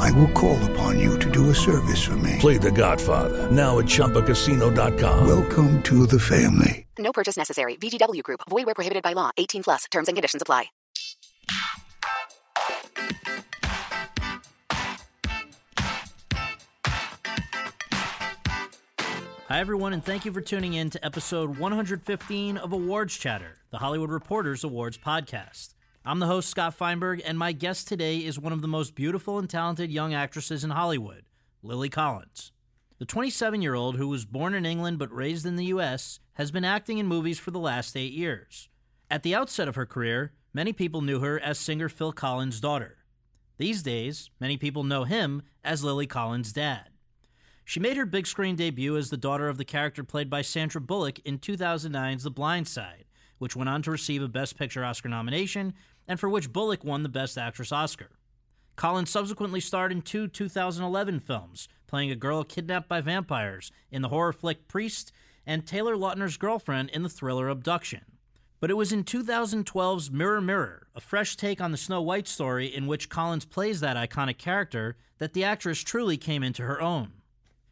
I will call upon you to do a service for me. Play The Godfather, now at ChumbaCasino.com. Welcome to the family. No purchase necessary. VGW Group. Void where prohibited by law. 18 plus. Terms and conditions apply. Hi, everyone, and thank you for tuning in to episode 115 of Awards Chatter, the Hollywood Reporter's awards podcast. I'm the host, Scott Feinberg, and my guest today is one of the most beautiful and talented young actresses in Hollywood, Lily Collins. The 27-year-old, who was born in England but raised in the U.S., has been acting in movies for the last 8 years. At the outset of her career, many people knew her as singer Phil Collins' daughter. These days, many people know him as Lily Collins' dad. She made her big screen debut as the daughter of the character played by Sandra Bullock in 2009's The Blind Side, which went on to receive a Best Picture Oscar nomination, and for which Bullock won the Best Actress Oscar. Collins subsequently starred in two 2011 films, playing a girl kidnapped by vampires in the horror flick Priest and Taylor Lautner's girlfriend in the thriller Abduction. But it was in 2012's Mirror, Mirror, a fresh take on the Snow White story in which Collins plays that iconic character, that the actress truly came into her own.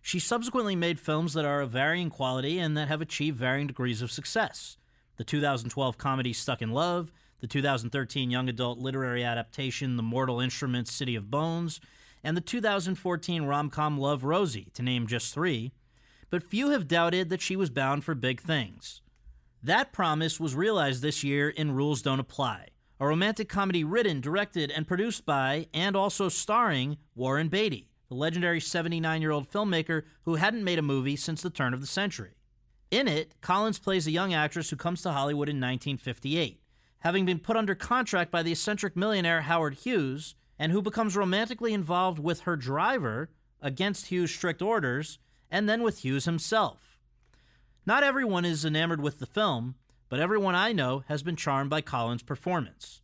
She subsequently made films that are of varying quality and that have achieved varying degrees of success. The 2012 comedy Stuck in Love, the 2013 young adult literary adaptation The Mortal Instruments: City of Bones, and the 2014 rom-com Love, Rosie, to name just three. But few have doubted that she was bound for big things. That promise was realized this year in Rules Don't Apply, a romantic comedy written, directed, and produced by, and also starring, Warren Beatty, the legendary 79-year-old filmmaker who hadn't made a movie since the turn of the century. In it, Collins plays a young actress who comes to Hollywood in 1958, having been put under contract by the eccentric millionaire Howard Hughes, and who becomes romantically involved with her driver, against Hughes' strict orders, and then with Hughes himself. Not everyone is enamored with the film, but everyone I know has been charmed by Collins' performance.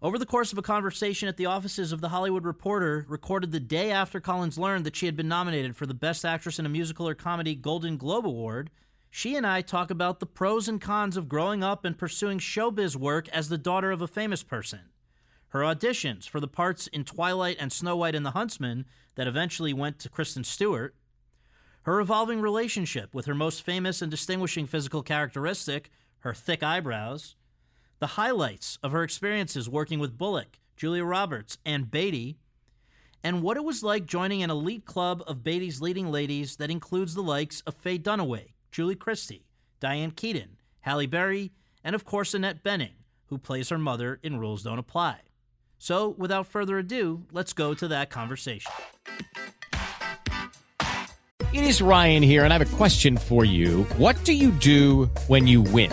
Over the course of a conversation at the offices of The Hollywood Reporter, recorded the day after Collins learned that she had been nominated for the Best Actress in a Musical or Comedy Golden Globe Award, she and I talk about the pros and cons of growing up and pursuing showbiz work as the daughter of a famous person, her auditions for the parts in Twilight and Snow White and the Huntsman that eventually went to Kristen Stewart, her evolving relationship with her most famous and distinguishing physical characteristic, her thick eyebrows, the highlights of her experiences working with Bullock, Julia Roberts, and Beatty, and what it was like joining an elite club of Beatty's leading ladies that includes the likes of Faye Dunaway, Julie Christie, Diane Keaton, Halle Berry, and of course Annette Bening, who plays her mother in Rules Don't Apply. So, without further ado, let's go to that conversation. It is Ryan here, and I have a question for you. What do you do when you win?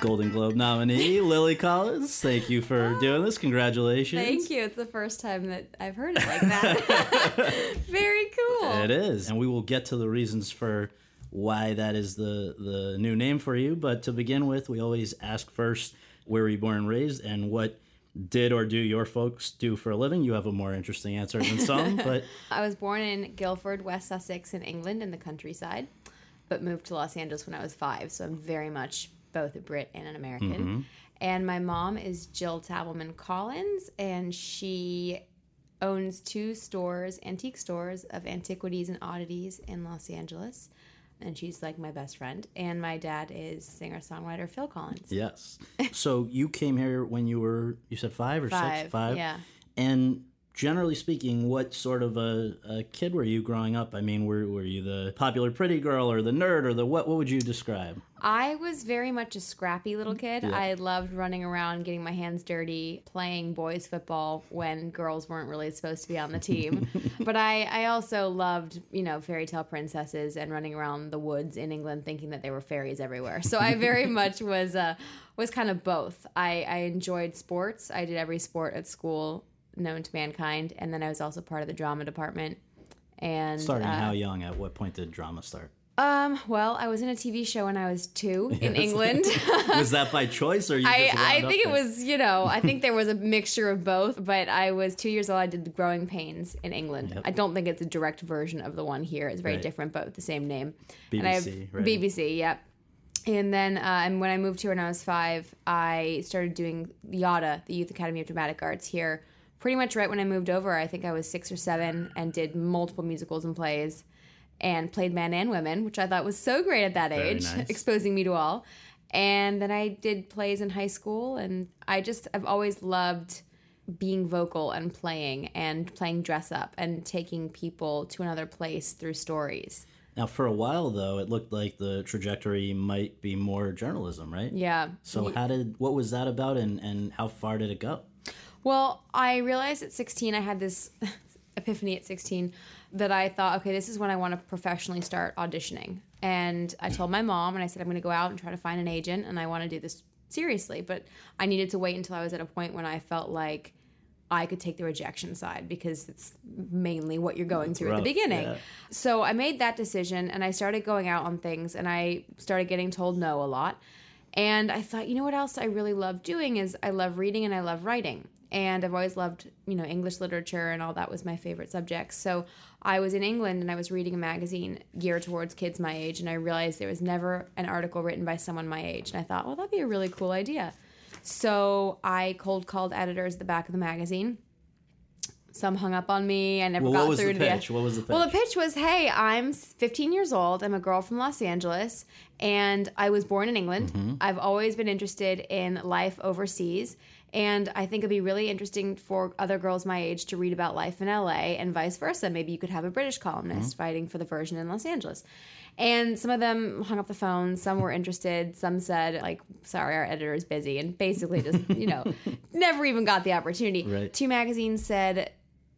Golden Globe nominee Lily Collins, thank you for doing this. Congratulations. Thank you. It's the first time that I've heard it like that. Very cool. It is. And we will get to the reasons for why that is the new name for you. But to begin with, we always ask first, where were you born and raised, and what did or do your folks do for a living? You have a more interesting answer than some. But I was born in Guildford, West Sussex in England, in the countryside, but moved to Los Angeles when I was 5, so I'm very much both a Brit and an American. Mm-hmm. And my mom is Jill Tabelman Collins, and she owns two stores, antique stores, of antiquities and oddities in Los Angeles. And she's like my best friend. And my dad is singer-songwriter Phil Collins. Yes. So you came here when you were, you said 5 or 6? 5. Yeah. And generally speaking, what sort of a kid were you growing up? I mean, were you the popular pretty girl or the nerd or the what would you describe? I was very much a scrappy little kid. Yeah. I loved running around, getting my hands dirty, playing boys football when girls weren't really supposed to be on the team. But I also loved, you know, fairy tale princesses and running around the woods in England thinking that there were fairies everywhere. So I very much was kind of both. I enjoyed sports. I did every sport at school known to mankind. And then I was also part of the drama department. And starting how young? At what point did drama start? Well, I was in a TV show when I was 2 in England. Was that by choice, or you just wound up think there? It was, you know, I think there was a mixture of both, but I was 2 years old. I did The Growing Pains in England. Yep. I don't think it's a direct version of the one here. It's very different, but with the same name. BBC, and I have, right? BBC, yep. And then and when I moved here when I was 5, I started doing YADA, the Youth Academy of Dramatic Arts here, pretty much right when I moved over. I think I was 6 or 7 and did multiple musicals and plays. And played men and women, which I thought was so great at that age, nice. Exposing me to all. And then I did plays in high school, and I've always loved being vocal and playing dress up and taking people to another place through stories. Now, for a while, though, it looked like the trajectory might be more journalism, right? Yeah. So what was that about, and how far did it go? Well, I realized at 16, I had this epiphany at 16 that I thought, okay, this is when I want to professionally start auditioning. And I told my mom, and I said, I'm going to go out and try to find an agent, and I want to do this seriously. But I needed to wait until I was at a point when I felt like I could take the rejection side, because it's mainly what you're going through at the beginning. Yeah. So I made that decision, and I started going out on things, and I started getting told no a lot. And I thought, you know what else I really love doing is I love reading and I love writing. And I've always loved, you know, English literature and all that was my favorite subject. So I was in England and I was reading a magazine geared towards kids my age, and I realized there was never an article written by someone my age. And I thought, well, that'd be a really cool idea. So I cold-called editors at the back of the magazine. Some hung up on me. I never got through to the pitch. What was the pitch? Well, the pitch was, hey, I'm 15 years old. I'm a girl from Los Angeles, and I was born in England. Mm-hmm. I've always been interested in life overseas, and I think it'd be really interesting for other girls my age to read about life in LA and vice versa. Maybe you could have a British columnist mm-hmm. fighting for the version in Los Angeles. And some of them hung up the phone. Some were interested. Some said, like, sorry, our editor is busy. And basically just, you know, never even got the opportunity. Right. 2 magazines said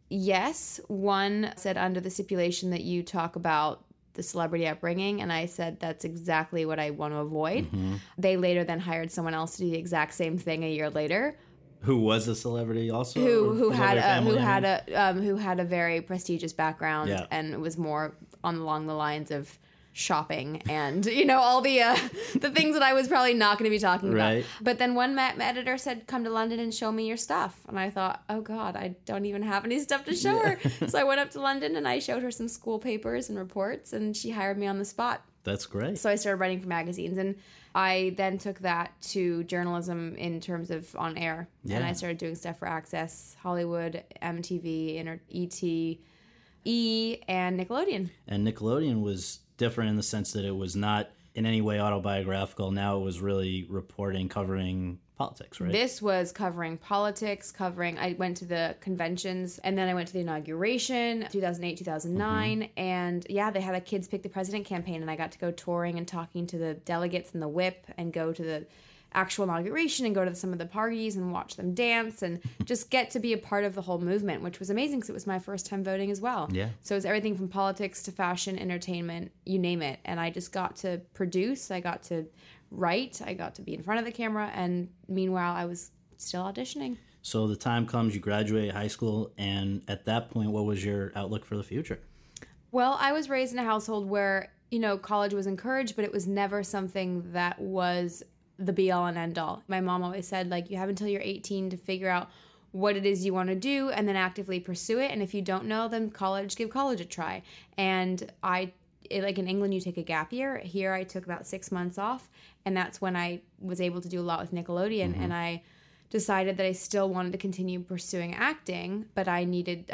yes. 1 said under the stipulation that you talk about the celebrity upbringing, and I said that's exactly what I want to avoid. Mm-hmm. They later then hired someone else to do the exact same thing a year later, who was a celebrity also, who had a very prestigious background, yeah. and was more along the lines of shopping and, you know, all the things that I was probably not going to be talking right. about. But then one editor said, come to London and show me your stuff. And I thought, oh God, I don't even have any stuff to show yeah. her. So I went up to London and I showed her some school papers and reports, and she hired me on the spot. That's great. So I started writing for magazines, and I then took that to journalism in terms of on air. Yeah. And I started doing stuff for Access, Hollywood, MTV, ET, E! and Nickelodeon. And Nickelodeon was different in the sense that it was not in any way autobiographical. Now it was really reporting, covering politics, right? This was covering politics, I went to the conventions, and then I went to the inauguration, 2008, 2009. Mm-hmm. And yeah, they had a Kids Pick the President campaign, and I got to go touring and talking to the delegates and the whip, and go to the actual inauguration and go to some of the parties and watch them dance and just get to be a part of the whole movement, which was amazing because it was my first time voting as well. Yeah. So it was everything from politics to fashion, entertainment, you name it. And I just got to produce, I got to write, I got to be in front of the camera, and meanwhile I was still auditioning. So the time comes, you graduate high school, and at that point, what was your outlook for the future? Well, I was raised in a household where, you know, college was encouraged, but it was never something that was the be-all and end-all. My mom always said, like, you have until you're 18 to figure out what it is you want to do and then actively pursue it. And if you don't know, then give college a try. And like in England, you take a gap year. Here I took about 6 months off, and that's when I was able to do a lot with Nickelodeon. Mm-hmm. And I decided that I still wanted to continue pursuing acting, but I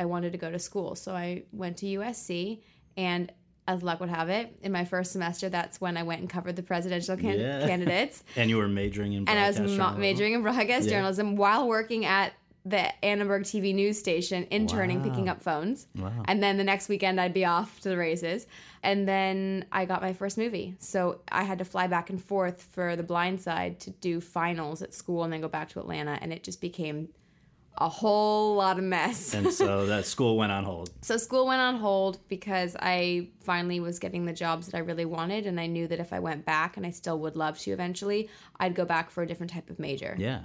wanted to go to school. So I went to USC, and as luck would have it, in my first semester, that's when I went and covered the presidential candidates. And you were majoring in broadcast journalism. And I was majoring in broadcast journalism while working at the Annenberg TV news station, interning, picking up phones. Wow. And then the next weekend, I'd be off to the races. And then I got my first movie. So I had to fly back and forth for The Blind Side to do finals at school and then go back to Atlanta. And it just became a whole lot of mess. And so that school went on hold. So school went on hold because I finally was getting the jobs that I really wanted. And I knew that if I went back, and I still would love to eventually, I'd go back for a different type of major. Yeah.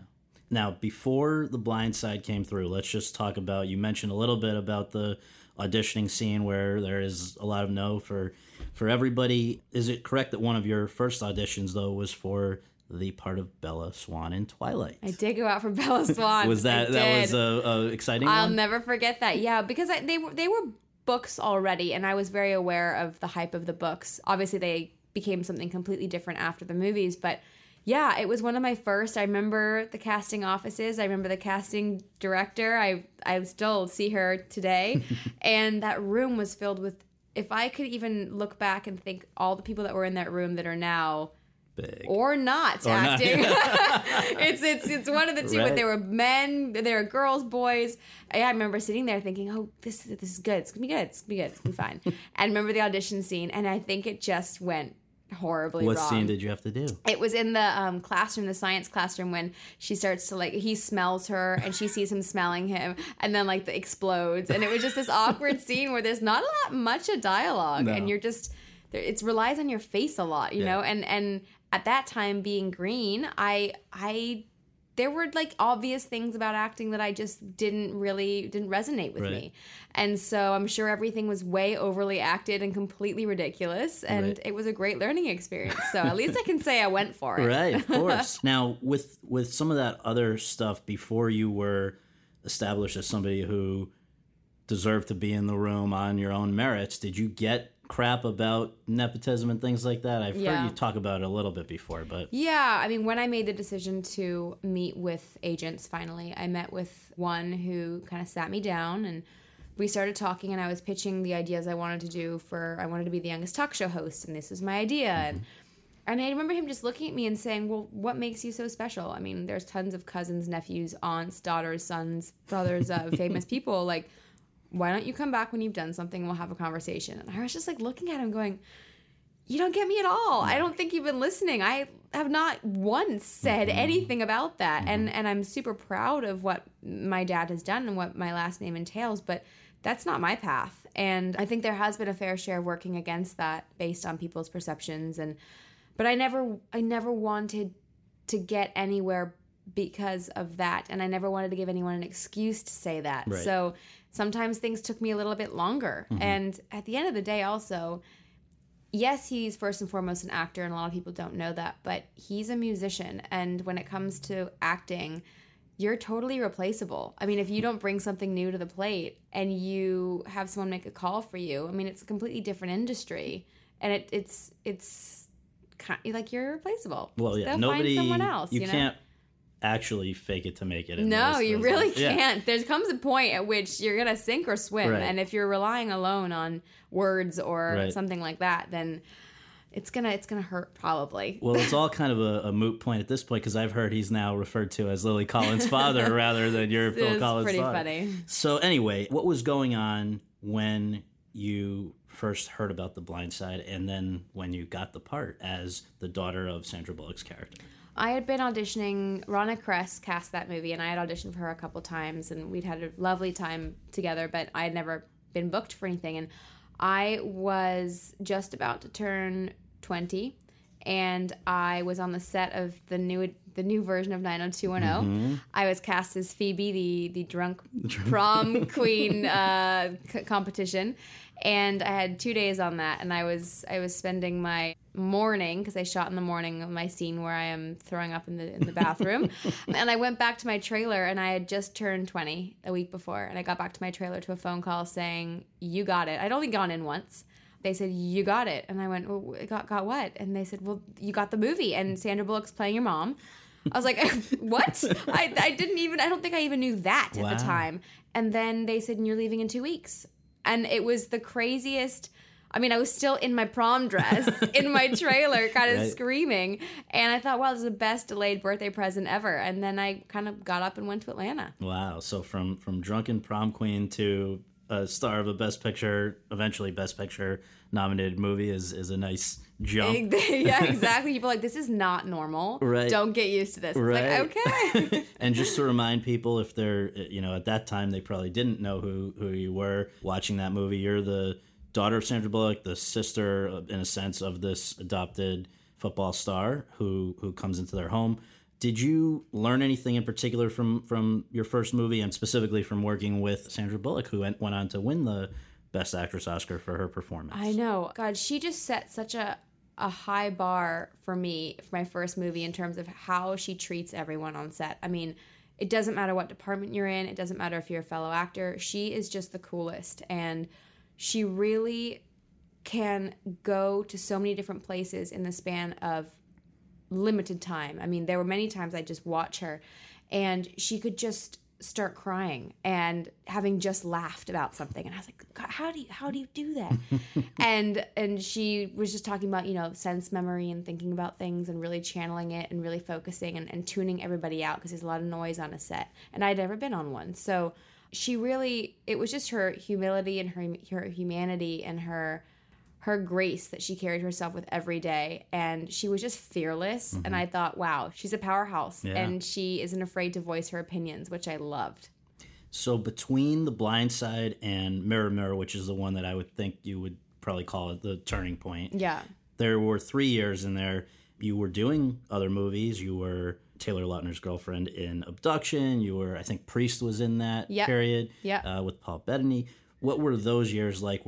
Now, before The Blind Side came through, let's just talk about, you mentioned a little bit about the auditioning scene where there is a lot of no for everybody. Is it correct that one of your first auditions, though, was for the part of Bella Swan in Twilight? I did go out for Bella Swan. Was that was a exciting one? I'll never forget that. Yeah, because they were books already, and I was very aware of the hype of the books. Obviously, they became something completely different after the movies, but yeah, it was one of my first. I remember the casting offices. I remember the casting director. I still see her today. And that room was filled with, if I could even look back and think all the people that were in that room that are now big. Or acting. Not. it's one of the two, right. But there were men, there were girls, boys. I remember sitting there thinking, oh, this is good. It's going to be good. It's going to be good. It's going to be fine. And remember the audition scene, and I think it just went horribly wrong. What scene did you have to do? It was in the classroom, the science classroom, when she starts to, like, he smells her and she sees him smelling him, and then like the explodes, and it was just this awkward scene where there's not much of dialogue. No. And you're just, it relies on your face a lot, you know, and at that time, being green, I there were like obvious things about acting that I just didn't resonate with me. And so I'm sure everything was way overly acted and completely ridiculous. And it was a great learning experience. So at least I can say I went for it. Right, of course. Now, with some of that other stuff, before you were established as somebody who deserved to be in the room on your own merits, did you get crap about nepotism and things like that? I've heard you talk about it a little bit before, but... Yeah, I mean, when I made the decision to meet with agents, finally, I met with one who kind of sat me down, and we started talking, and I was pitching the ideas I wanted to do for... I wanted to be the youngest talk show host, and this was my idea, mm-hmm. And I remember him just looking at me and saying, well, what makes you so special? I mean, there's tons of cousins, nephews, aunts, daughters, sons, brothers of famous people, like... Why don't you come back when you've done something and we'll have a conversation? And I was just like looking at him going, you don't get me at all. I don't think you've been listening. I have not once said anything about that. And I'm super proud of what my dad has done and what my last name entails, but that's not my path. And I think there has been a fair share of working against that based on people's perceptions. But I never wanted to get anywhere because of that. And I never wanted to give anyone an excuse to say that. Right. So sometimes things took me a little bit longer. Mm-hmm. And at the end of the day also, yes, he's first and foremost an actor, and a lot of people don't know that, but he's a musician. And when it comes to acting, you're totally replaceable. I mean, if you don't bring something new to the plate and you have someone make a call for you, I mean, it's a completely different industry. And it's kind of like you're replaceable. Well, yeah, they'll find someone else. You can't actually fake it to make it. No, you really can't. Yeah. There comes a point at which you're going to sink or swim. Right. And if you're relying alone on words or something like that, then it's gonna hurt probably. Well, it's all kind of a moot point at this point, because I've heard he's now referred to as Lily Collins' father rather than your Phil Collins' father. It's pretty funny. So anyway, what was going on when you first heard about The Blind Side and then when you got the part as the daughter of Sandra Bullock's character? I had been auditioning. Ronna Kress cast that movie, and I had auditioned for her a couple times, and we'd had a lovely time together, but I had never been booked for anything. And I was just about to turn 20, and I was on the set of the new version of 90210. Mm-hmm. I was cast as Phoebe, the drunk prom queen competition, and I had 2 days on that, and I was spending my morning, because I shot in the morning of my scene where I am throwing up in the bathroom, and I went back to my trailer, and I had just turned 20 a week before, and I got back to my trailer to a phone call saying, you got it. I'd only gone in once. They said, you got it. And I went, well, got what? And they said, well, you got the movie, and Sandra Bullock's playing your mom. I was like, what? I don't think I even knew that at the time. And then they said, and you're leaving in 2 weeks. And it was the craziest I mean, I was still in my prom dress, in my trailer, kind of screaming. And I thought, wow, this is the best delayed birthday present ever. And then I kind of got up and went to Atlanta. Wow. So from drunken prom queen to a star of a Best Picture, eventually Best Picture nominated movie is a nice jump. Yeah, exactly. People are like, this is not normal. Right. Don't get used to this. Right. It's like, okay. And just to remind people, if they're, you know, at that time, they probably didn't know who you were watching that movie. You're the daughter of Sandra Bullock, the sister, in a sense, of this adopted football star who comes into their home. Did you learn anything in particular from your first movie, and specifically from working with Sandra Bullock, who went on to win the Best Actress Oscar for her performance? I know. God, she just set such a high bar for me for my first movie in terms of how she treats everyone on set. I mean, it doesn't matter what department you're in. It doesn't matter if you're a fellow actor. She is just the coolest. And she really can go to so many different places in the span of limited time. I mean, there were many times I'd just watch her, and she could just start crying and having just laughed about something. And I was like, God, how do you do that? and she was just talking about, you know, sense memory and thinking about things and really channeling it and really focusing and tuning everybody out, because there's a lot of noise on a set. And I'd never been on one. So she really, it was just her humility and her humanity and her grace that she carried herself with every day. And she was just fearless. Mm-hmm. And I thought, wow, she's a powerhouse. Yeah. And she isn't afraid to voice her opinions, which I loved. So between The Blind Side and Mirror, Mirror, which is the one that I would think you would probably call it the turning point. Yeah. There were 3 years in there. You were doing other movies. You were Taylor Lautner's girlfriend in Abduction. You were, I think, Priest was in that period with Paul Bettany. What were those years like?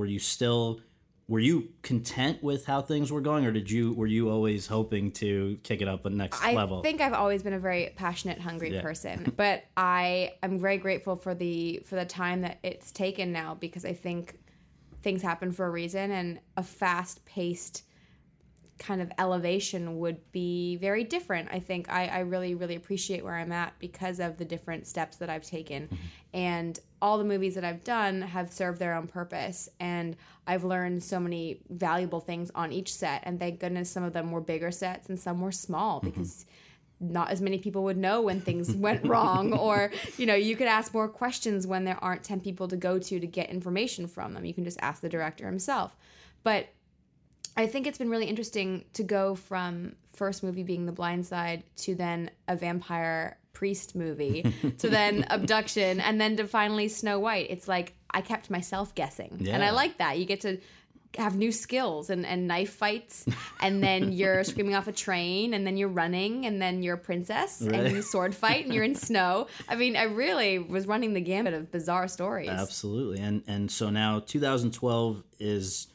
Were you content with how things were going, or were you always hoping to kick it up the next level? I think I've always been a very passionate, hungry person, but I'm very grateful for the time that it's taken now, because I think things happen for a reason, and a fast-paced kind of elevation would be very different. I think I really, really appreciate where I'm at because of the different steps that I've taken. Mm-hmm. And all the movies that I've done have served their own purpose. And I've learned so many valuable things on each set. And thank goodness some of them were bigger sets and some were small, because not as many people would know when things went wrong, or, you know, you could ask more questions when there aren't 10 people to go to get information from them. You can just ask the director himself. But I think it's been really interesting to go from first movie being The Blind Side to then a vampire priest movie to then Abduction, and then to finally Snow White. It's like I kept myself guessing. Yeah. And I like that. You get to have new skills and knife fights, and then you're screaming off a train, and then you're running, and then you're a princess, and you sword fight, and you're in snow. I mean, I really was running the gamut of bizarre stories. Absolutely. And so now 2012 is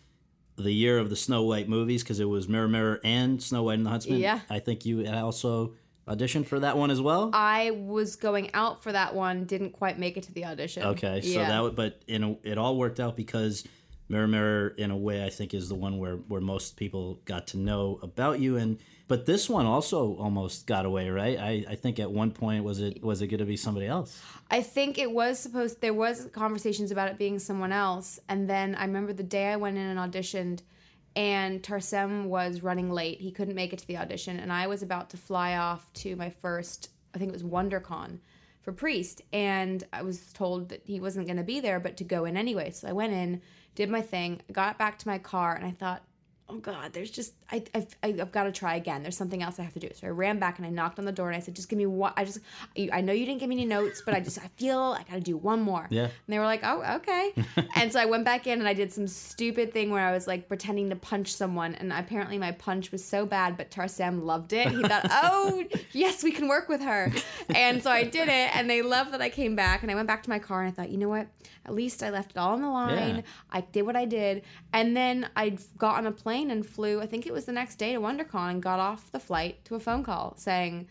the year of the Snow White movies, because it was Mirror, Mirror and Snow White and the Huntsman. Yeah. I think you also auditioned for that one as well? I was going out for that one, didn't quite make it to the audition. Okay, it all worked out, because Mirror, Mirror, in a way, I think is the one where most people got to know about you. But this one also almost got away, right? I think at one point, was it going to be somebody else? I think it was supposed, there was conversations about it being someone else. And then I remember the day I went in and auditioned, and Tarsem was running late. He couldn't make it to the audition. And I was about to fly off to my first, I think it was WonderCon for Priest. And I was told that he wasn't going to be there, but to go in anyway. So I went in, did my thing, got back to my car, and I thought, oh God, there's just, I've got to try again. There's something else I have to do. So I ran back and I knocked on the door and I said, just give me one. I know you didn't give me any notes, but I feel I got to do one more. Yeah. And they were like, oh, okay. And so I went back in and I did some stupid thing where I was like pretending to punch someone. And apparently my punch was so bad, but Tarsem loved it. He thought, oh yes, we can work with her. And so I did it, and they loved that I came back, and I went back to my car and I thought, you know what? At least I left it all on the line. Yeah. I did what I did. And then I got on a plane and flew, I think it was the next day, to WonderCon, and got off the flight to a phone call saying,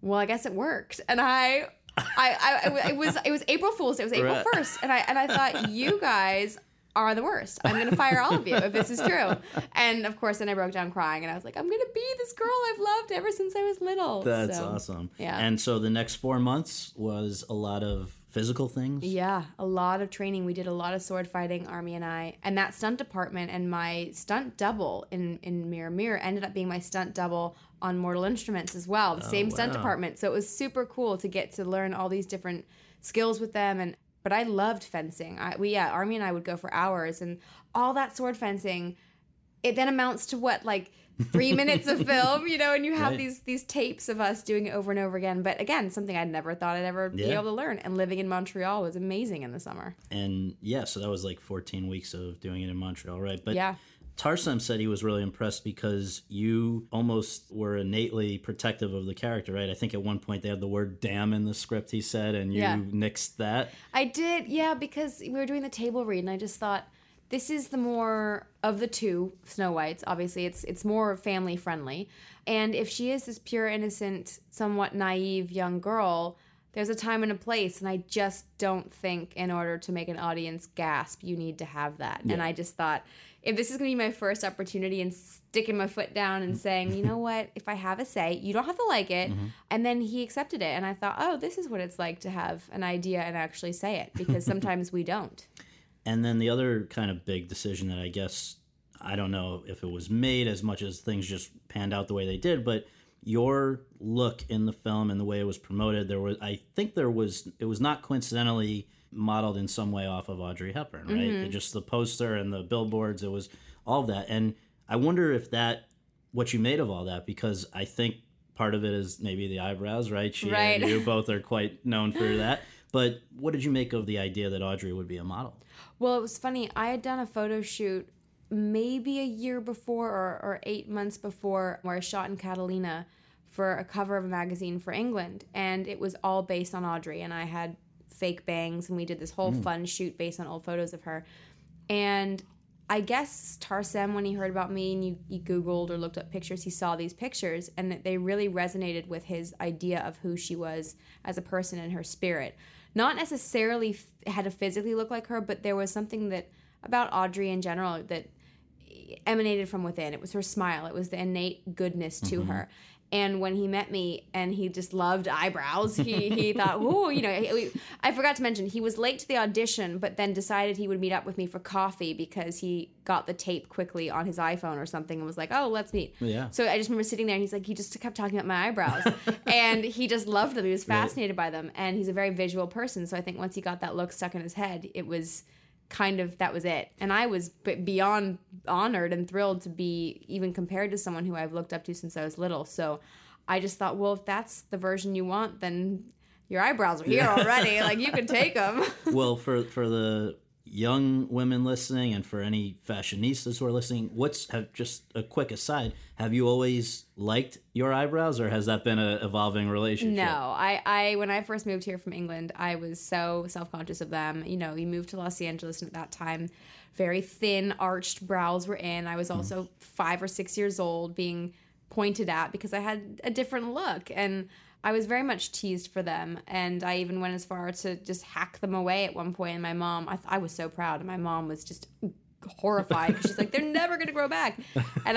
well, I guess it worked. And it was April Fool's Day. It was April 1st. And I thought, you guys are the worst. I'm going to fire all of you if this is true. And of course, then I broke down crying, and I was like, I'm going to be this girl I've loved ever since I was little. That's awesome. Yeah. And so the next 4 months was a lot of physical things? Yeah, a lot of training. We did a lot of sword fighting, Army and I. And that stunt department and my stunt double in Mirror, Mirror ended up being my stunt double on Mortal Instruments as well, the same stunt department. So it was super cool to get to learn all these different skills with them. And but I loved fencing. Army and I would go for hours. And all that sword fencing, it then amounts to what, like 3 minutes of film, you know, and you have these tapes of us doing it over and over again. But again, something I never thought I'd ever be able to learn. And living in Montreal was amazing in the summer. And yeah, so that was like 14 weeks of doing it in Montreal, right? But yeah. Tarsem said he was really impressed because you almost were innately protective of the character, right? I think at one point they had the word damn in the script, he said, and you nixed that. I did, yeah, because we were doing the table read and I just thought, this is the more of the two Snow Whites. Obviously, it's more family friendly. And if she is this pure, innocent, somewhat naive young girl, there's a time and a place. And I just don't think in order to make an audience gasp, you need to have that. Yeah. And I just thought, if this is going to be my first opportunity and sticking my foot down and saying, you know what, if I have a say, you don't have to like it. Mm-hmm. And then he accepted it. And I thought, oh, this is what it's like to have an idea and actually say it. Because sometimes we don't. And then the other kind of big decision that I guess, I don't know if it was made as much as things just panned out the way they did, but your look in the film and the way it was promoted, it was not coincidentally modeled in some way off of Audrey Hepburn, right? Mm-hmm. Just the poster and the billboards, it was all that. And I wonder if what you made of all that, because I think part of it is maybe the eyebrows, right? And you both are quite known for that. But what did you make of the idea that Audrey would be a model? Well, it was funny. I had done a photo shoot maybe a year before or 8 months before where I shot in Catalina for a cover of a magazine for England. And it was all based on Audrey. And I had fake bangs. And we did this whole fun shoot based on old photos of her. And I guess Tarsem, when he heard about me and he Googled or looked up pictures, he saw these pictures. And they really resonated with his idea of who she was as a person and her spirit. Not necessarily had to physically look like her, but there was something that about Audrey in general that emanated from within. It was her smile. It was the innate goodness to her. And when he met me and he just loved eyebrows, he thought, ooh, you know, I forgot to mention, he was late to the audition, but then decided he would meet up with me for coffee because he got the tape quickly on his iPhone or something and was like, oh, let's meet. Yeah. So I just remember sitting there and he's like, he just kept talking about my eyebrows. And he just loved them. He was fascinated by them. And he's a very visual person. So I think once he got that look stuck in his head, it was kind of, that was it. And I was beyond honored and thrilled to be even compared to someone who I've looked up to since I was little. So I just thought, well, if that's the version you want, then your eyebrows are here already. Like, you can take them. Well, for the young women listening and for any fashionistas who are listening, just a quick aside, have you always liked your eyebrows or has that been an evolving relationship? No, I when I first moved here from England, I was so self-conscious of them. You know, you moved to Los Angeles and at that time, very thin arched brows were in. I was also 5 or 6 years old being pointed at because I had a different look and I was very much teased for them, and I even went as far to just hack them away at one point. And my mom, I was so proud, and my mom was just horrified because she's like, "They're never going to grow back." And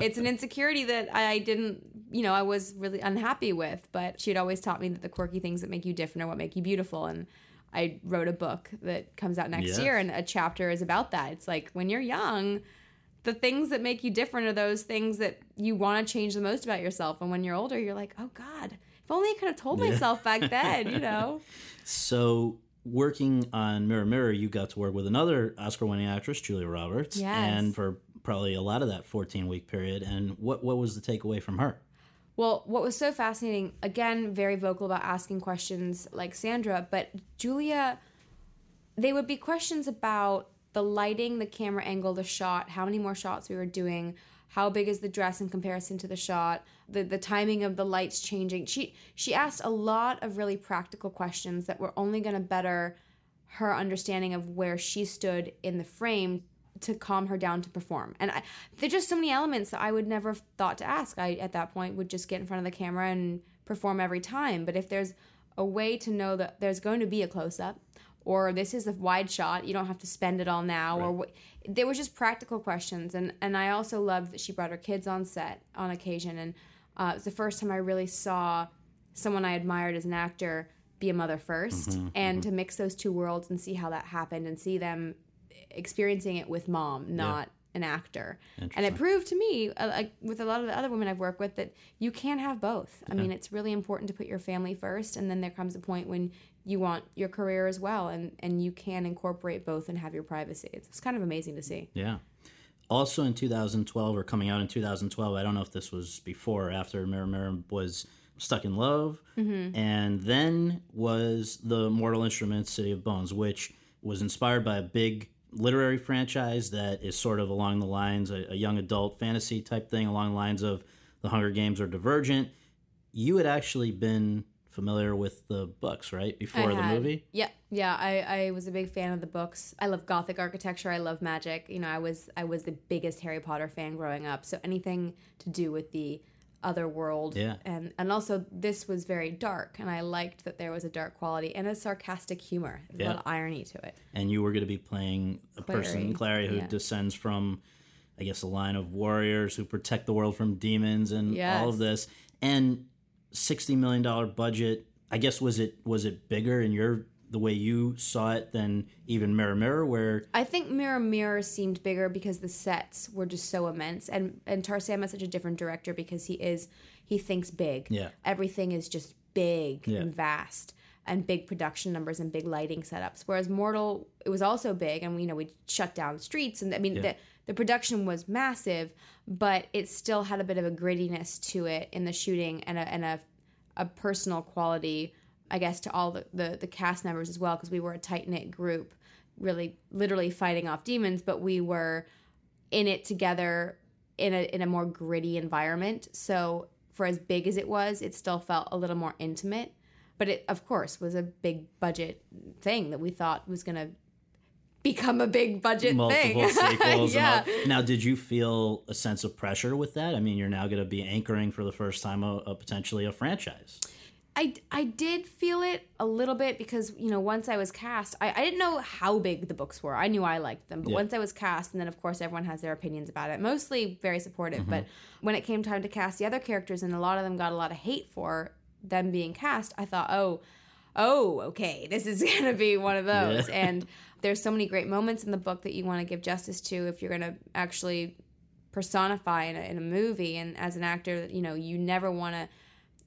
it's an insecurity that I didn't, you know, I was really unhappy with. But she had always taught me that the quirky things that make you different are what make you beautiful. And I wrote a book that comes out next year, and a chapter is about that. It's like when you're young, the things that make you different are those things that you want to change the most about yourself. And when you're older, you're like, "Oh God, if only I could have told myself back then," you know. So working on Mirror, Mirror, you got to work with another Oscar-winning actress, Julia Roberts, and for probably a lot of that 14-week period. And what was the takeaway from her? Well, what was so fascinating, again, very vocal about asking questions like Sandra, but Julia, they would be questions about the lighting, the camera angle, the shot, how many more shots we were doing, how big is the dress in comparison to the shot, the timing of the lights changing. She asked a lot of really practical questions that were only going to better her understanding of where she stood in the frame to calm her down to perform. And there's just so many elements that I would never have thought to ask. I, at that point, would just get in front of the camera and perform every time. But if there's a way to know that there's going to be a close-up, or this is a wide shot, you don't have to spend it all now. Right. Or there was just practical questions. And I also loved that she brought her kids on set on occasion. And it was the first time I really saw someone I admired as an actor be a mother first, and to mix those two worlds and see how that happened and see them experiencing it with mom, not an actor. And it proved to me, with a lot of the other women I've worked with, that you can have both. I mean, it's really important to put your family first, and then there comes a point when you want your career as well, and you can incorporate both and have your privacy. It's kind of amazing to see. Yeah. Also in 2012, or coming out in 2012, I don't know if this was before or after Mirror, Mirror, was Stuck in Love, and then was The Mortal Instruments: City of Bones, which was inspired by a big literary franchise that is sort of along the lines, a young adult fantasy type thing, along the lines of The Hunger Games or Divergent. You had actually been familiar with the books, right, before the movie? Yeah. I was a big fan of the books. I love Gothic architecture. I love magic. You know, I was the biggest Harry Potter fan growing up. So anything to do with the other world, and also this was very dark, and I liked that there was a dark quality and a sarcastic humor. There's a lot of irony to it. And you were going to be playing a Clary, who descends from, I guess, a line of warriors who protect the world from demons and all of this. And $60 million budget. I guess was it bigger in the way you saw it than even Mirror Mirror, where I think Mirror Mirror seemed bigger because the sets were just so immense, and Tarsem is such a different director because he thinks big. Yeah, everything is just big and vast, and big production numbers and big lighting setups. Whereas Mortal, it was also big, and we shut down streets, and I mean the production was massive, but it still had a bit of a grittiness to it in the shooting, and a personal quality, I guess, to all the cast members as well, because we were a tight-knit group, really literally fighting off demons, but we were in it together in a more gritty environment. So for as big as it was, it still felt a little more intimate. But it, of course, was a big-budget thing that we thought was going to become a big-budget thing. Multiple sequels. Now, did you feel a sense of pressure with that? I mean, you're now going to be anchoring for the first time potentially a franchise. I did feel it a little bit because, once I was cast, I didn't know how big the books were. I knew I liked them. But once I was cast, and then, of course, everyone has their opinions about it. Mostly very supportive. But when it came time to cast the other characters, and a lot of them got a lot of hate for them being cast, I thought, oh, okay, this is going to be one of those. And there's so many great moments in the book that you want to give justice to if you're going to actually personify in a movie. And as an actor, you never want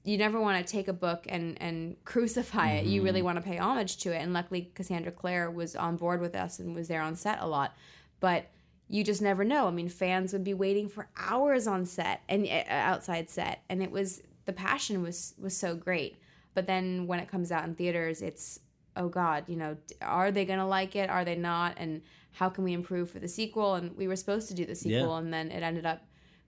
to take a book and crucify it. You really want to pay homage to it. And luckily, Cassandra Clare was on board with us and was there on set a lot. But you just never know. I mean, fans would be waiting for hours on set and outside set. And it was, the passion was so great. But then when it comes out in theaters, it's, oh God, are they going to like it? Are they not? And how can we improve for the sequel? And we were supposed to do the sequel, and then it ended up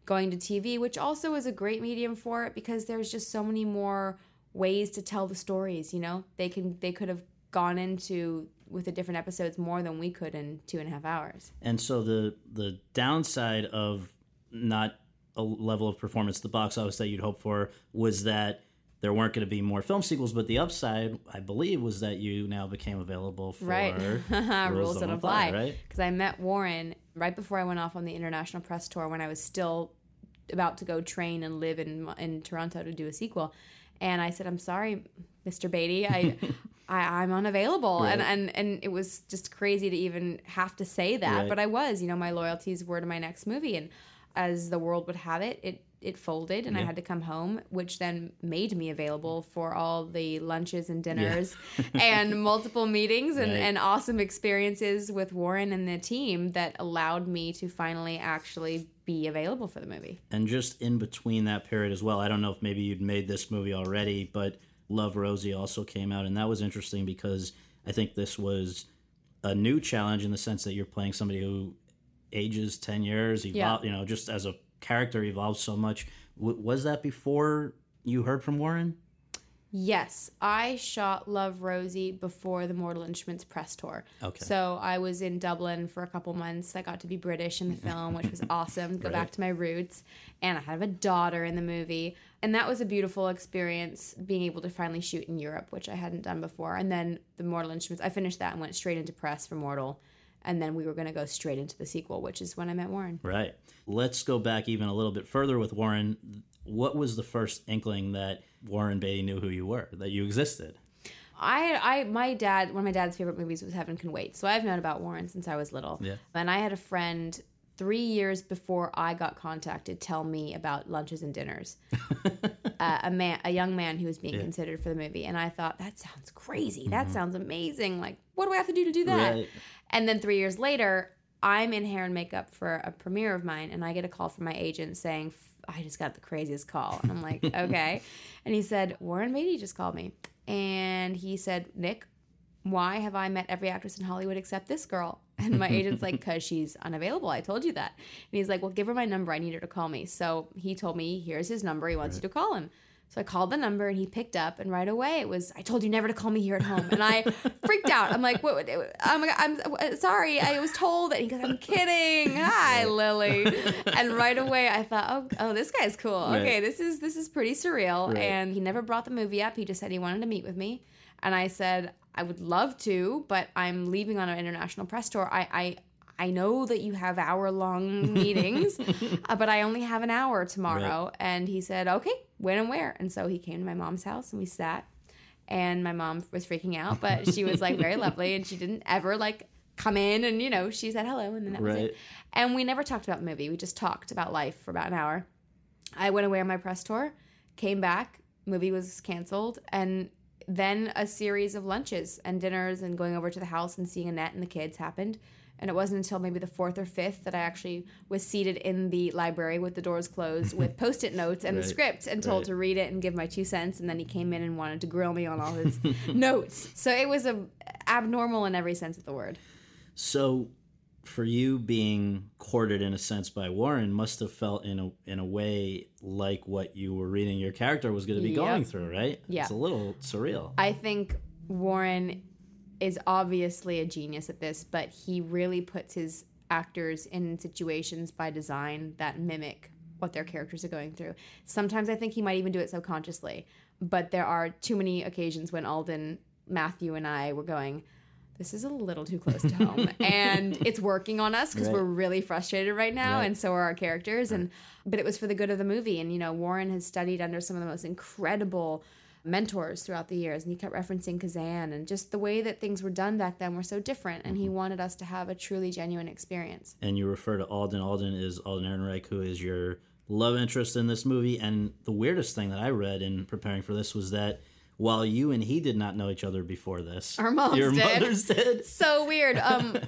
going to TV, which also is a great medium for it because there's just so many more ways to tell the stories, They could have gone into, with the different episodes, more than we could in 2.5 hours. And so the downside of not a level of performance at the box office that you'd hope for was that there weren't going to be more film sequels, but the upside, I believe, was that you now became available for Rules Don't Apply, right? Because I met Warren right before I went off on the international press tour when I was still about to go train and live in Toronto to do a sequel. And I said, I'm sorry, Mr. Beatty, I'm unavailable. Right. And it was just crazy to even have to say that. Right. But I was, my loyalties were to my next movie. And as the world would have it, it folded, and I had to come home, which then made me available for all the lunches and dinners and multiple meetings and awesome experiences with Warren and the team that allowed me to finally actually be available for the movie. And just in between that period as well, I don't know if maybe you'd made this movie already, but Love, Rosie also came out, and that was interesting because I think this was a new challenge in the sense that you're playing somebody who ages 10 years, evolved, just as a character evolves so much. Was that before you heard from Warren? Yes, I shot Love, Rosie before the Mortal Instruments press tour. Okay. So I was in Dublin for a couple months. I got to be British in the film, which was awesome. Go back to my roots. And I have a daughter in the movie. And that was a beautiful experience, being able to finally shoot in Europe, which I hadn't done before. And then the Mortal Instruments, I finished that and went straight into press for Mortal. And then we were going to go straight into the sequel, which is when I met Warren. Right. Let's go back even a little bit further with Warren. What was the first inkling that Warren Beatty knew who you were, that you existed? My dad, one of my dad's favorite movies was Heaven Can Wait. So I've known about Warren since I was little. Yeah. And I had a friend 3 years before I got contacted tell me about lunches and dinners. a young man who was being considered for the movie. And I thought, that sounds crazy. Mm-hmm. That sounds amazing. Like, what do I have to do that? Right. And then 3 years later, I'm in hair and makeup for a premiere of mine. And I get a call from my agent saying, I just got the craziest call. And I'm like, okay. And he said, Warren Beatty just called me. And he said, Nick, why have I met every actress in Hollywood except this girl? And my agent's like, because she's unavailable. I told you that. And he's like, well, give her my number. I need her to call me. So he told me, here's his number. He wants you to call him. So I called the number and he picked up. And right away it was, I told you never to call me here at home. And I freaked out. I'm like, what? I'm sorry. I was told that. He goes, I'm kidding. Hi, Lily. And right away I thought, oh, this guy's cool. Right. Okay, this is pretty surreal. Right. And he never brought the movie up. He just said he wanted to meet with me. And I said, I would love to, but I'm leaving on an international press tour. I know that you have hour-long meetings, but I only have an hour tomorrow. Right. And he said, okay, when and where? And so he came to my mom's house, and we sat. And my mom was freaking out, but she was, like, very lovely. And she didn't ever, like, come in. And, you know, she said hello, and then that was it. And we never talked about the movie. We just talked about life for about an hour. I went away on my press tour, came back. Movie was canceled, and then a series of lunches and dinners and going over to the house and seeing Annette and the kids happened. And it wasn't until maybe the fourth or fifth that I actually was seated in the library with the doors closed with Post-it notes and the script and told to read it and give my 2 cents. And then he came in and wanted to grill me on all his notes. So it was abnormal in every sense of the word. So for you, being courted in a sense by Warren must have felt in a way like what you were reading your character was going to be going through, right? Yeah. It's a little surreal. I think Warren is obviously a genius at this, but he really puts his actors in situations by design that mimic what their characters are going through. Sometimes I think he might even do it subconsciously, but there are too many occasions when Alden, Matthew, and I were going, this is a little too close to home. And it's working on us because we're really frustrated right now, and so are our characters. Right. But it was for the good of the movie. And, you know, Warren has studied under some of the most incredible mentors throughout the years, and he kept referencing Kazan, and just the way that things were done back then were so different, and he wanted us to have a truly genuine experience. And you refer to Alden. Alden is Alden Ehrenreich, who is your love interest in this movie, and the weirdest thing that I read in preparing for this was that while you and he did not know each other before this, Your mothers did. So weird.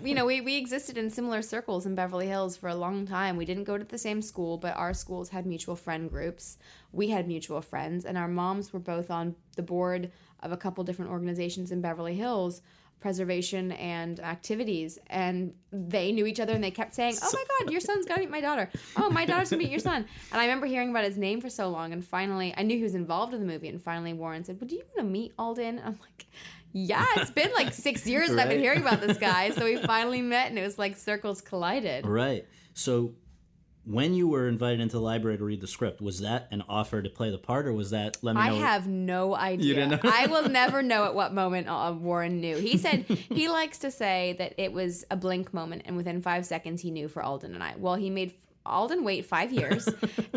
You know, we existed in similar circles in Beverly Hills for a long time. We didn't go to the same school, but our schools had mutual friend groups. We had mutual friends, and our moms were both on the board of a couple different organizations in Beverly Hills, preservation and activities, and they knew each other, and they kept saying, oh my god, your son's gonna meet my daughter, oh my daughter's gonna meet your son. And I remember hearing about his name for so long, and finally I knew he was involved in the movie, and finally Warren said, well, do you want to meet Alden? I'm like, yeah, it's been like 6 years that I've been hearing about this guy. So we finally met, and it was like circles collided. Right. So when you were invited into the library to read the script, was that an offer to play the part, or was that, let me know? I have no idea. You didn't know? I will never know at what moment Warren knew. He said, he likes to say that it was a blink moment, and within 5 seconds he knew for Alden and I. Well, he made Alden wait 5 years.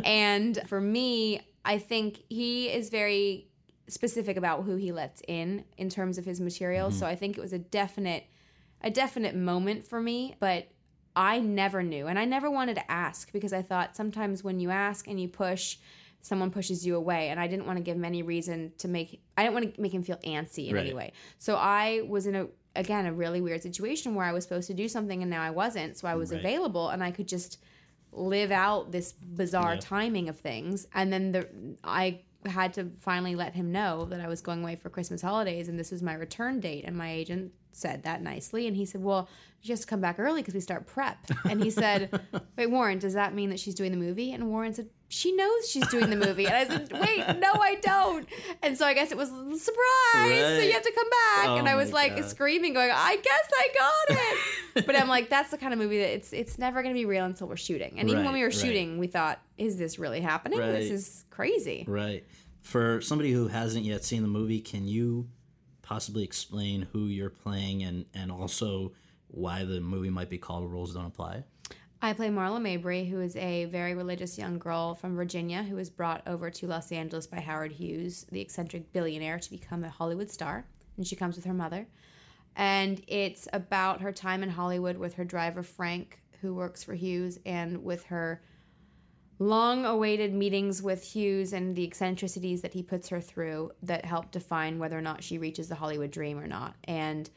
And for me, I think he is very specific about who he lets in terms of his material. Mm-hmm. So I think it was a definite moment for me, but I never knew, and I never wanted to ask, because I thought sometimes when you ask and you push, someone pushes you away, and I didn't want to give him any reason to make – I didn't want to make him feel antsy in any way. So I was in, a really weird situation where I was supposed to do something and now I wasn't, so I was available, and I could just live out this bizarre timing of things. And then I had to finally let him know that I was going away for Christmas holidays, and this was my return date, and my agent – said that nicely, and he said, well, she has to come back early because we start prep. And he said, wait, Warren, does that mean that she's doing the movie? And Warren said, she knows she's doing the movie. And I said, wait, no, I don't. And so I guess it was a surprise, so you have to come back. Oh, and I was like screaming, going, I guess I got it. But I'm like, that's the kind of movie that it's never going to be real until we're shooting. And even when we were shooting, we thought, is this really happening? This is crazy. Right. For somebody who hasn't yet seen the movie, can you possibly explain who you're playing and also why the movie might be called Rules Don't Apply? I play Marla Mabry, who is a very religious young girl from Virginia who was brought over to Los Angeles by Howard Hughes, the eccentric billionaire, to become a Hollywood star. and she comes with her mother. And it's about her time in Hollywood with her driver, Frank, who works for Hughes, and with her long-awaited meetings with Hughes and the eccentricities that he puts her through that help define whether or not she reaches the Hollywood dream or not. And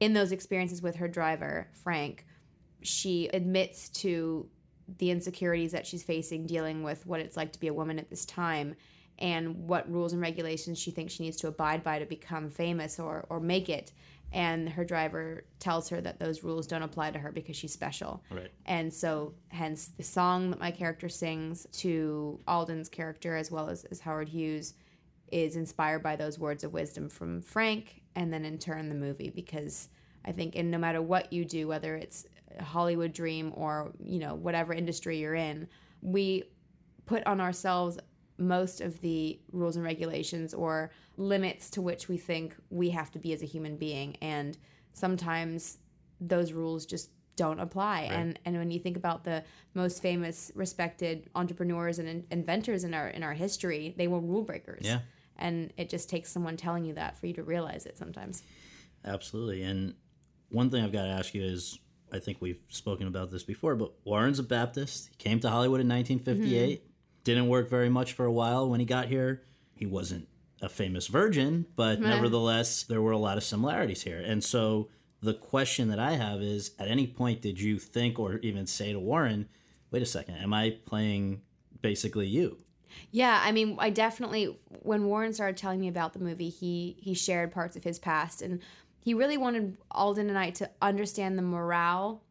in those experiences with her driver, Frank, she admits to the insecurities that she's facing dealing with what it's like to be a woman at this time and what rules and regulations she thinks she needs to abide by to become famous or make it. And her driver tells her that those rules don't apply to her because she's special. Right. And so, hence, the song that my character sings to Alden's character, as well as Howard Hughes, is inspired by those words of wisdom from Frank, and then in turn the movie, because I think no matter what you do, whether it's a Hollywood dream or, you know, whatever industry you're in, we put on ourselves most of the rules and regulations or limits to which we think we have to be as a human being. And sometimes those rules just don't apply. Right. And when you think about the most famous, respected entrepreneurs and inventors in our history, they were rule breakers. Yeah. And it just takes someone telling you that for you to realize it sometimes. Absolutely. And one thing I've got to ask you is, I think we've spoken about this before, but Warren's a Baptist. He came to Hollywood in 1958. Mm-hmm. Didn't work very much for a while when he got here. He wasn't a famous virgin, but nevertheless, there were a lot of similarities here. And so the question that I have is, at any point did you think or even say to Warren, wait a second, am I playing basically you? Yeah, I mean, I definitely, when Warren started telling me about the movie, he shared parts of his past. And he really wanted Alden and I to understand the morale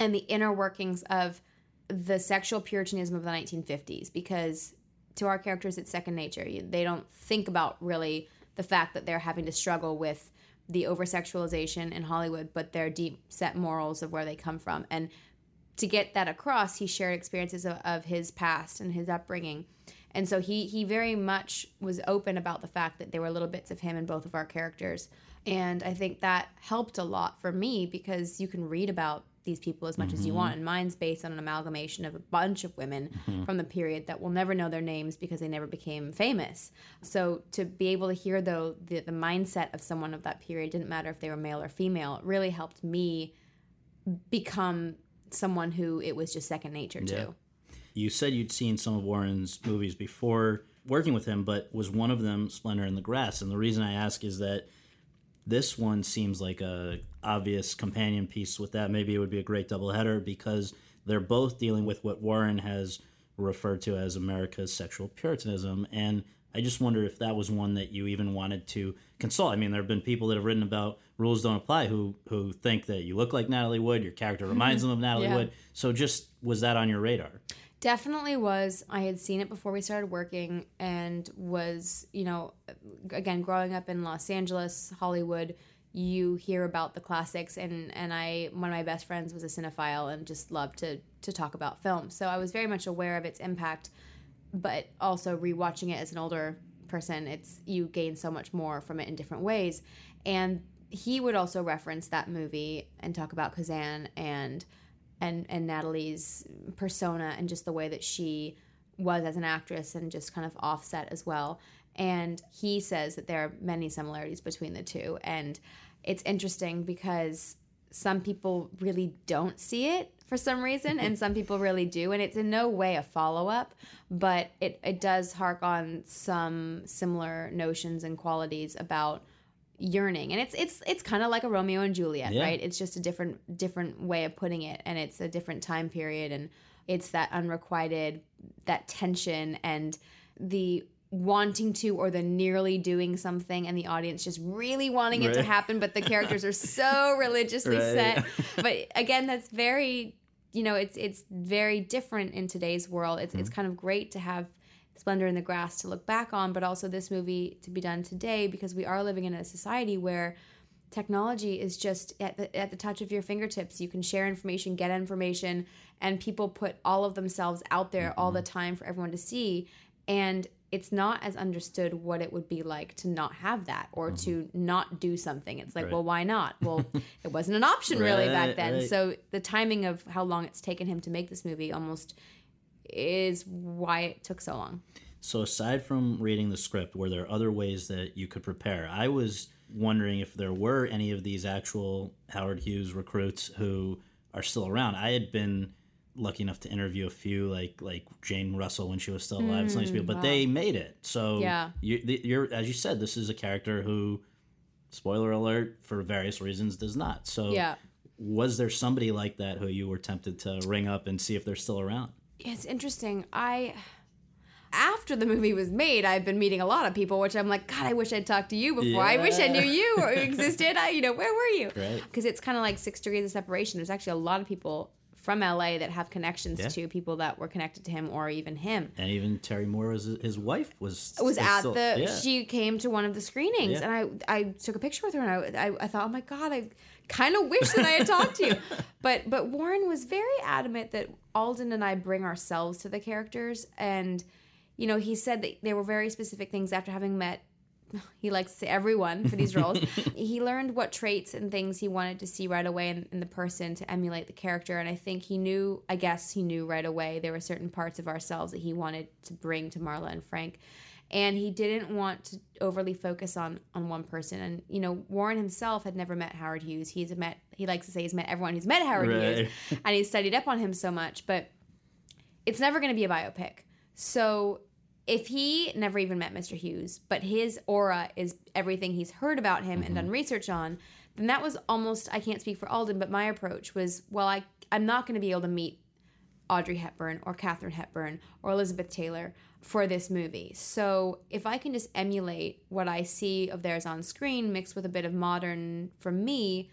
and the inner workings of the sexual puritanism of the 1950s, because to our characters it's second nature. They don't think about really the fact that they're having to struggle with the over-sexualization in Hollywood, but their deep-set morals of where they come from. And to get that across, he shared experiences of his past and his upbringing. And so he very much was open about the fact that there were little bits of him in both of our characters. And I think that helped a lot for me, because you can read about these people as much mm-hmm. as you want. And mine's based on an amalgamation of a bunch of women mm-hmm. from the period that we'll never know their names because they never became famous. So to be able to hear, though, the mindset of someone of that period, didn't matter if they were male or female, it really helped me become someone who it was just second nature to. Yeah. You said you'd seen some of Warren's movies before working with him, but was one of them Splendor in the Grass? And the reason I ask is that this one seems like a obvious companion piece with that. Maybe it would be a great doubleheader, because they're both dealing with what Warren has referred to as America's sexual puritanism. And I just wonder if that was one that you even wanted to consult. I mean, there have been people that have written about Rules Don't Apply who think that you look like Natalie Wood, your character reminds them of Natalie Wood. So just, was that on your radar? Definitely was. I had seen it before we started working, and was, you know, again, growing up in Los Angeles, Hollywood, you hear about the classics, and one of my best friends was a cinephile and just loved to talk about film. So I was very much aware of its impact, but also rewatching it as an older person, you gain so much more from it in different ways. And he would also reference that movie and talk about Kazan and Natalie's persona and just the way that she was as an actress, and just kind of offset as well. And he says that there are many similarities between the two. And it's interesting because some people really don't see it for some reason, and some people really do. And it's in no way a follow-up, but it does hark on some similar notions and qualities about yearning. And it's kind of like a Romeo and Juliet, right? It's just a different way of putting it, and it's a different time period, and it's that unrequited, that tension, and the wanting to, or the nearly doing something, and the audience just really wanting it to happen, but the characters are so religiously set. But again, that's very, you know, it's very different in today's world. It's kind of great to have Splendor in the Grass to look back on, but also this movie to be done today, because we are living in a society where technology is just at the touch of your fingertips. You can share information, get information, and people put all of themselves out there all the time for everyone to see. And it's not as understood what it would be like to not have that, or to not do something. It's like, well, why not? Well, it wasn't an option really back then. So the timing of how long it's taken him to make this movie almost is why it took so long. So aside from reading the script, were there other ways that you could prepare? I was wondering if there were any of these actual Howard Hughes recruits who are still around. I had been lucky enough to interview a few, like Jane Russell when she was still alive, and some of these people, but they made it. So yeah. you're as you said, this is a character who, spoiler alert, for various reasons does not. So yeah. Was there somebody like that who you were tempted to ring up and see if they're still around? It's interesting. After the movie was made, I've been meeting a lot of people, which I'm like, God, I wish I'd talked to you before. Yeah. I wish I knew you or existed. Where were you? Because it's kind of like 6 degrees of separation. There's actually a lot of people from LA that have connections to people that were connected to him or even him. And even Terry Moore, his wife, was at still, the. Yeah. She came to one of the screenings, and I took a picture with her, and I thought, oh my God, I kind of wish that I had talked to you. But Warren was very adamant that Alden and I bring ourselves to the characters, and. He said that there were very specific things after having met, he likes to say everyone for these roles, he learned what traits and things he wanted to see right away in the person to emulate the character. And I think he knew right away there were certain parts of ourselves that he wanted to bring to Marla and Frank. And he didn't want to overly focus on one person. And, Warren himself had never met Howard Hughes. He likes to say he's met everyone who's met Howard Hughes. And he studied up on him so much. But it's never going to be a biopic. So if he never even met Mr. Hughes, but his aura is everything he's heard about him and done research on, then that was almost, I can't speak for Alden, but my approach was, well, I'm not going to be able to meet Audrey Hepburn or Katharine Hepburn or Elizabeth Taylor for this movie. So if I can just emulate what I see of theirs on screen mixed with a bit of modern from me,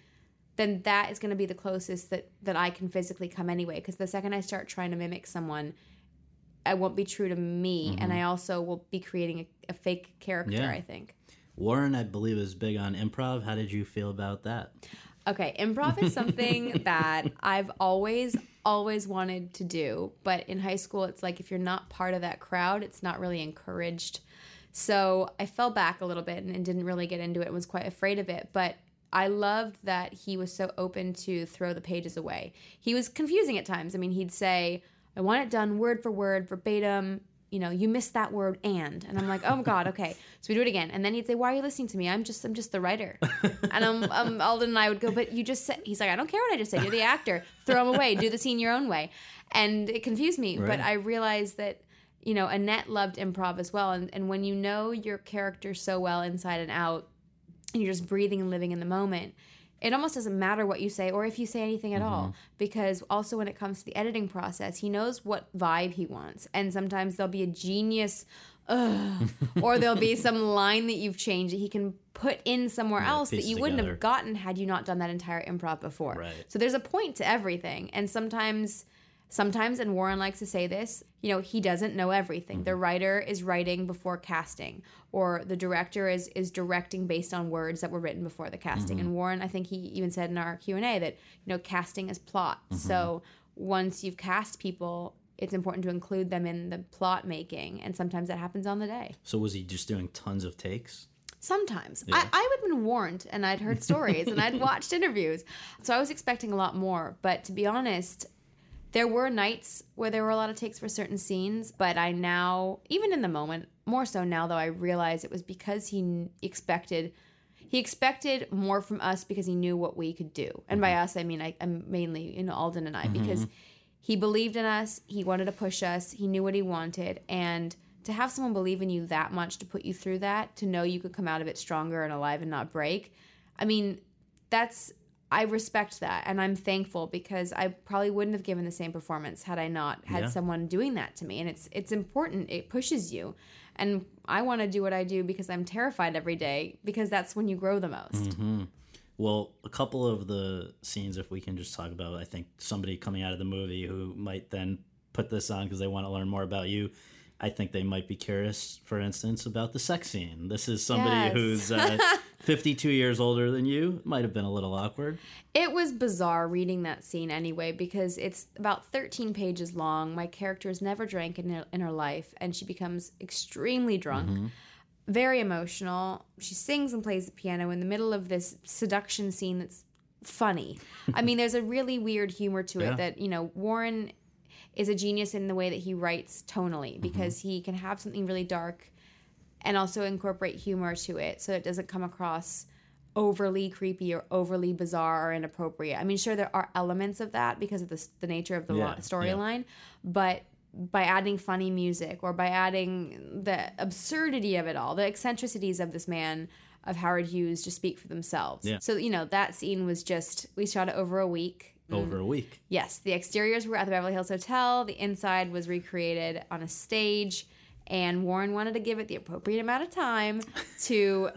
then that is going to be the closest that I can physically come anyway. Because the second I start trying to mimic someone, I won't be true to me, and I also will be creating a fake character, I think. Warren, I believe, is big on improv. How did you feel about that? Okay, improv is something that I've always wanted to do, but in high school, it's like if you're not part of that crowd, it's not really encouraged. So I fell back a little bit and didn't really get into it and was quite afraid of it, but I loved that he was so open to throw the pages away. He was confusing at times. I mean, he'd say, I want it done word for word, verbatim. You missed that word, and I'm like, oh God, okay. So we do it again, and then he'd say, "Why are you listening to me? I'm just the writer." And Alden and I would go, "But you just said." He's like, "I don't care what I just said. You're the actor. Throw him away. Do the scene your own way." And it confused me, but I realized that Annette loved improv as well, and when you know your character so well inside and out, and you're just breathing and living in the moment. It almost doesn't matter what you say or if you say anything at all, because also when it comes to the editing process, he knows what vibe he wants. And sometimes there'll be a genius, or there'll be some line that you've changed that he can put in somewhere else that you wouldn't have gotten had you not done that entire improv before. Right. So there's a point to everything. And sometimes, and Warren likes to say this, he doesn't know everything. The writer is writing before casting, or the director is directing based on words that were written before the casting. And Warren, I think he even said in our Q&A that, casting is plot. So once you've cast people, it's important to include them in the plot making, and sometimes that happens on the day. So was he just doing tons of takes? Sometimes. Yeah. I would have been warned, and I'd heard stories, and I'd watched interviews. So I was expecting a lot more, but to be honest, there were nights where there were a lot of takes for certain scenes, but I now, even in the moment, more so now though, I realize it was because he expected more from us because he knew what we could do. And by us, I mean, I'm mainly, Alden and I, because he believed in us, he wanted to push us, he knew what he wanted, and to have someone believe in you that much, to put you through that, to know you could come out of it stronger and alive and not break, I mean, I respect that, and I'm thankful because I probably wouldn't have given the same performance had I not had someone doing that to me. And it's important. It pushes you. And I want to do what I do because I'm terrified every day, because that's when you grow the most. Well, a couple of the scenes, if we can just talk about, I think somebody coming out of the movie who might then put this on because they want to learn more about you. I think they might be curious, for instance, about the sex scene. This is somebody who's 52 years older than you. Might have been a little awkward. It was bizarre reading that scene anyway, because it's about 13 pages long. My character has never drank in her life, and she becomes extremely drunk, very emotional. She sings and plays the piano in the middle of this seduction scene that's funny. I mean, there's a really weird humor to it that, Warren is a genius in the way that he writes tonally, because he can have something really dark and also incorporate humor to it so it doesn't come across overly creepy or overly bizarre or inappropriate. I mean, sure, there are elements of that because of the nature of the storyline, but by adding funny music or by adding the absurdity of it all, the eccentricities of this man, of Howard Hughes, just speak for themselves. Yeah. So, you know, that scene was just, we shot it over a week. Over a week. Yes. The exteriors were at the Beverly Hills Hotel. The inside was recreated on a stage. And Warren wanted to give it the appropriate amount of time to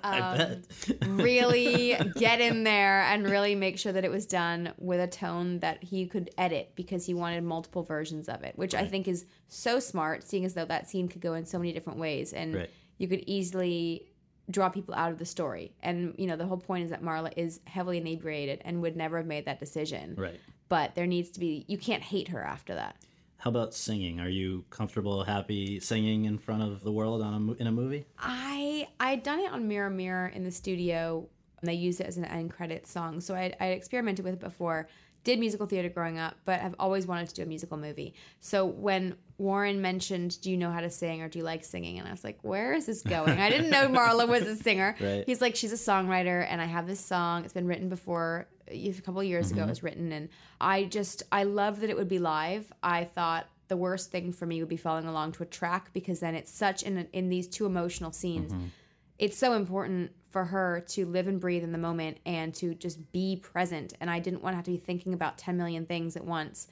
really get in there and really make sure that it was done with a tone that he could edit, because he wanted multiple versions of it, which I think is so smart, seeing as though that scene could go in so many different ways. And you could easily draw people out of the story. And, you know, the whole point is that Marla is heavily inebriated and would never have made that decision. Right. But there needs to be, you can't hate her after that. How about singing? Are you comfortable, happy singing in front of the world in a movie? I had done it on Mirror, Mirror in the studio, and they used it as an end credits song. So I experimented with it before, did musical theater growing up, but I've always wanted to do a musical movie. So when Warren mentioned, do you know how to sing or do you like singing? And I was like, where is this going? I didn't know Marla was a singer. Right. He's like, she's a songwriter, and I have this song. It's been written before. A couple of years ago it was written, and I love that it would be live. I thought the worst thing for me would be following along to a track, because then it's such in these two emotional scenes. It's so important for her to live and breathe in the moment and to just be present, and I didn't want to have to be thinking about 10 million things at once.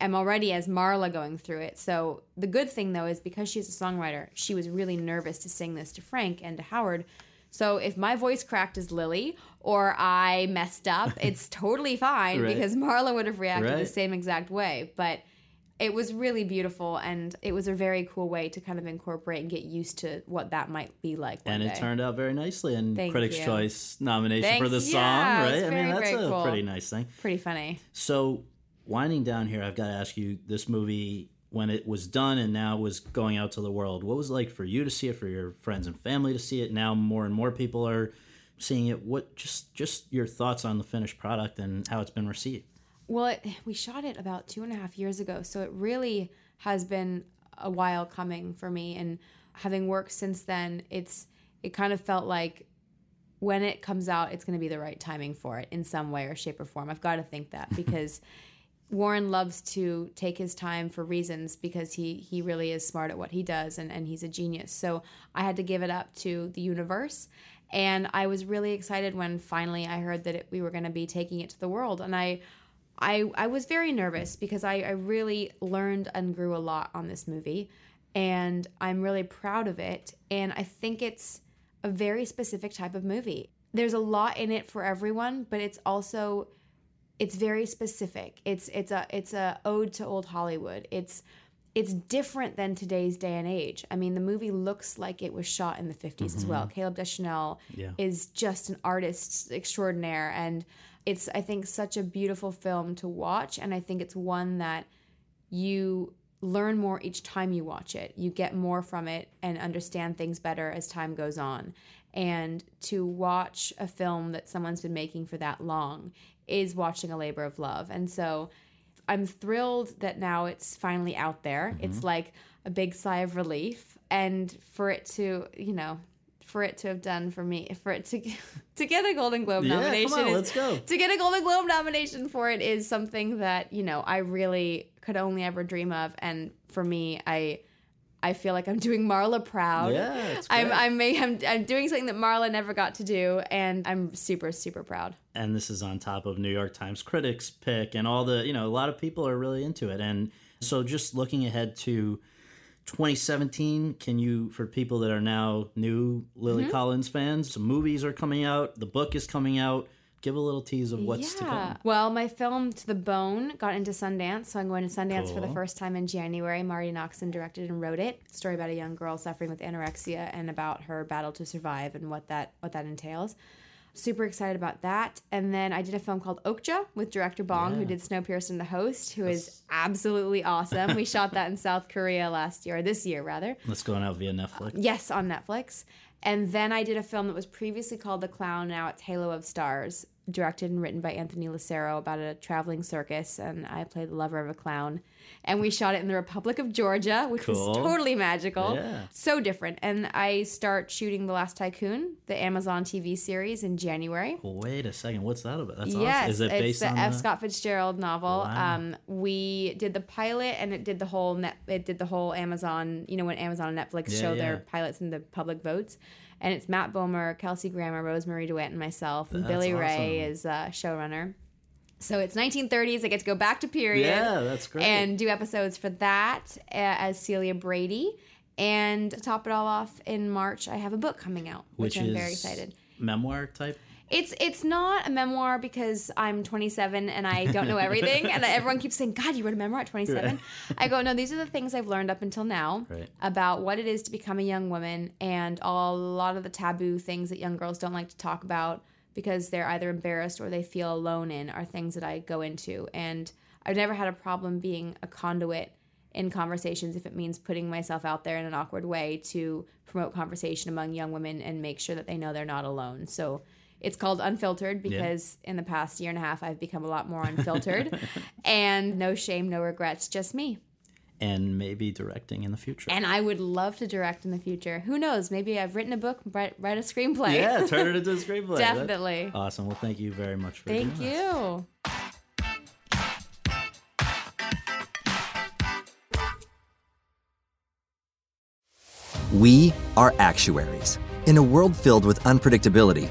I'm already as Marla going through it. So the good thing, though, is because she's a songwriter, she was really nervous to sing this to Frank and to Howard. So if my voice cracked as Lily or I messed up, it's totally fine because Marla would have reacted the same exact way. But it was really beautiful, and it was a very cool way to kind of incorporate and get used to what that might be like one day. It turned out very nicely, and Critics' Choice nomination for the song, right? I mean, that's a pretty nice thing. Pretty funny. So winding down here, I've got to ask you, this movie, when it was done and now was going out to the world, what was it like for you to see it, for your friends and family to see it? Now more and more people are seeing it. What just your thoughts on the finished product and how it's been received? Well, we shot it about 2.5 years ago, so it really has been a while coming for me. And having worked since then, it kind of felt like when it comes out, it's going to be the right timing for it in some way or shape or form. I've got to think that, because Warren loves to take his time for reasons, because he really is smart at what he does, and he's a genius. So I had to give it up to the universe, and I was really excited when finally I heard that we were going to be taking it to the world. And I was very nervous, because I really learned and grew a lot on this movie, and I'm really proud of it. And I think it's a very specific type of movie. There's a lot in it for everyone, but it's also... it's very specific. It's a ode to old Hollywood. It's different than today's day and age. I mean, the movie looks like it was shot in the 50s as well. Caleb Deschanel is just an artist extraordinaire, and it's, I think, such a beautiful film to watch, and I think it's one that you learn more each time you watch it. You get more from it and understand things better as time goes on. And to watch a film that someone's been making for that long is watching a labor of love. And so I'm thrilled that now it's finally out there. It's like a big sigh of relief. And to get a Golden Globe nomination. Yeah, come on, let's go. To get a Golden Globe nomination for it is something that, you know, I really could only ever dream of. And for me, I feel like I'm doing Marla proud. Yeah, I'm doing something that Marla never got to do, and I'm super, super proud. And this is on top of New York Times critics pick and all the, you know, a lot of people are really into it. And so just looking ahead to 2017, can you, for people that are now new Lily Collins fans, some movies are coming out, the book is coming out. Give a little tease of what's to come. Well, my film To the Bone got into Sundance, so I'm going to Sundance for the first time in January. Marty Noxon directed and wrote it. A story about a young girl suffering with anorexia and about her battle to survive and what that entails. Super excited about that. And then I did a film called Okja with director Bong, who did Snowpiercer and The Host, who is absolutely awesome. We shot that in South Korea this year. That's going out via Netflix. Yes, on Netflix. And then I did a film that was previously called The Clown, now it's Halo of Stars, directed and written by Anthony Lucero about a traveling circus, and I played the lover of a clown. And we shot it in the Republic of Georgia, which was totally magical. Yeah. So different. And I start shooting The Last Tycoon, the Amazon TV series, in January. Wait a second. What's that about? That's awesome. Is it based on the F. Scott Fitzgerald novel. Wow. We did the pilot, and it did the whole Amazon, you know, when Amazon and Netflix show their pilots in the public votes. And it's Matt Bomer, Kelsey Grammer, Rosemarie DeWitt, and myself. And Billy Ray is showrunner. So it's 1930s. I get to go back to period. Yeah, that's great. And do episodes for that as Celia Brady. And to top it all off, in March, I have a book coming out, which I'm very excited. Memoir type? It's not a memoir because I'm 27 and I don't know everything. And everyone keeps saying, God, you wrote a memoir at 27? Right. I go, no, these are the things I've learned up until now about what it is to become a young woman, and a lot of the taboo things that young girls don't like to talk about because they're either embarrassed or they feel alone in are things that I go into. And I've never had a problem being a conduit in conversations if it means putting myself out there in an awkward way to promote conversation among young women and make sure that they know they're not alone. So it's called Unfiltered because in the past year and a half, I've become a lot more unfiltered. And no shame, no regrets, just me. And maybe directing in the future. And I would love to direct in the future. Who knows? Maybe I've written a book, write a screenplay. Yeah, turn it into a screenplay. Definitely. That's awesome. Well, thank you very much for doing this. Thank you. We are actuaries. In a world filled with unpredictability,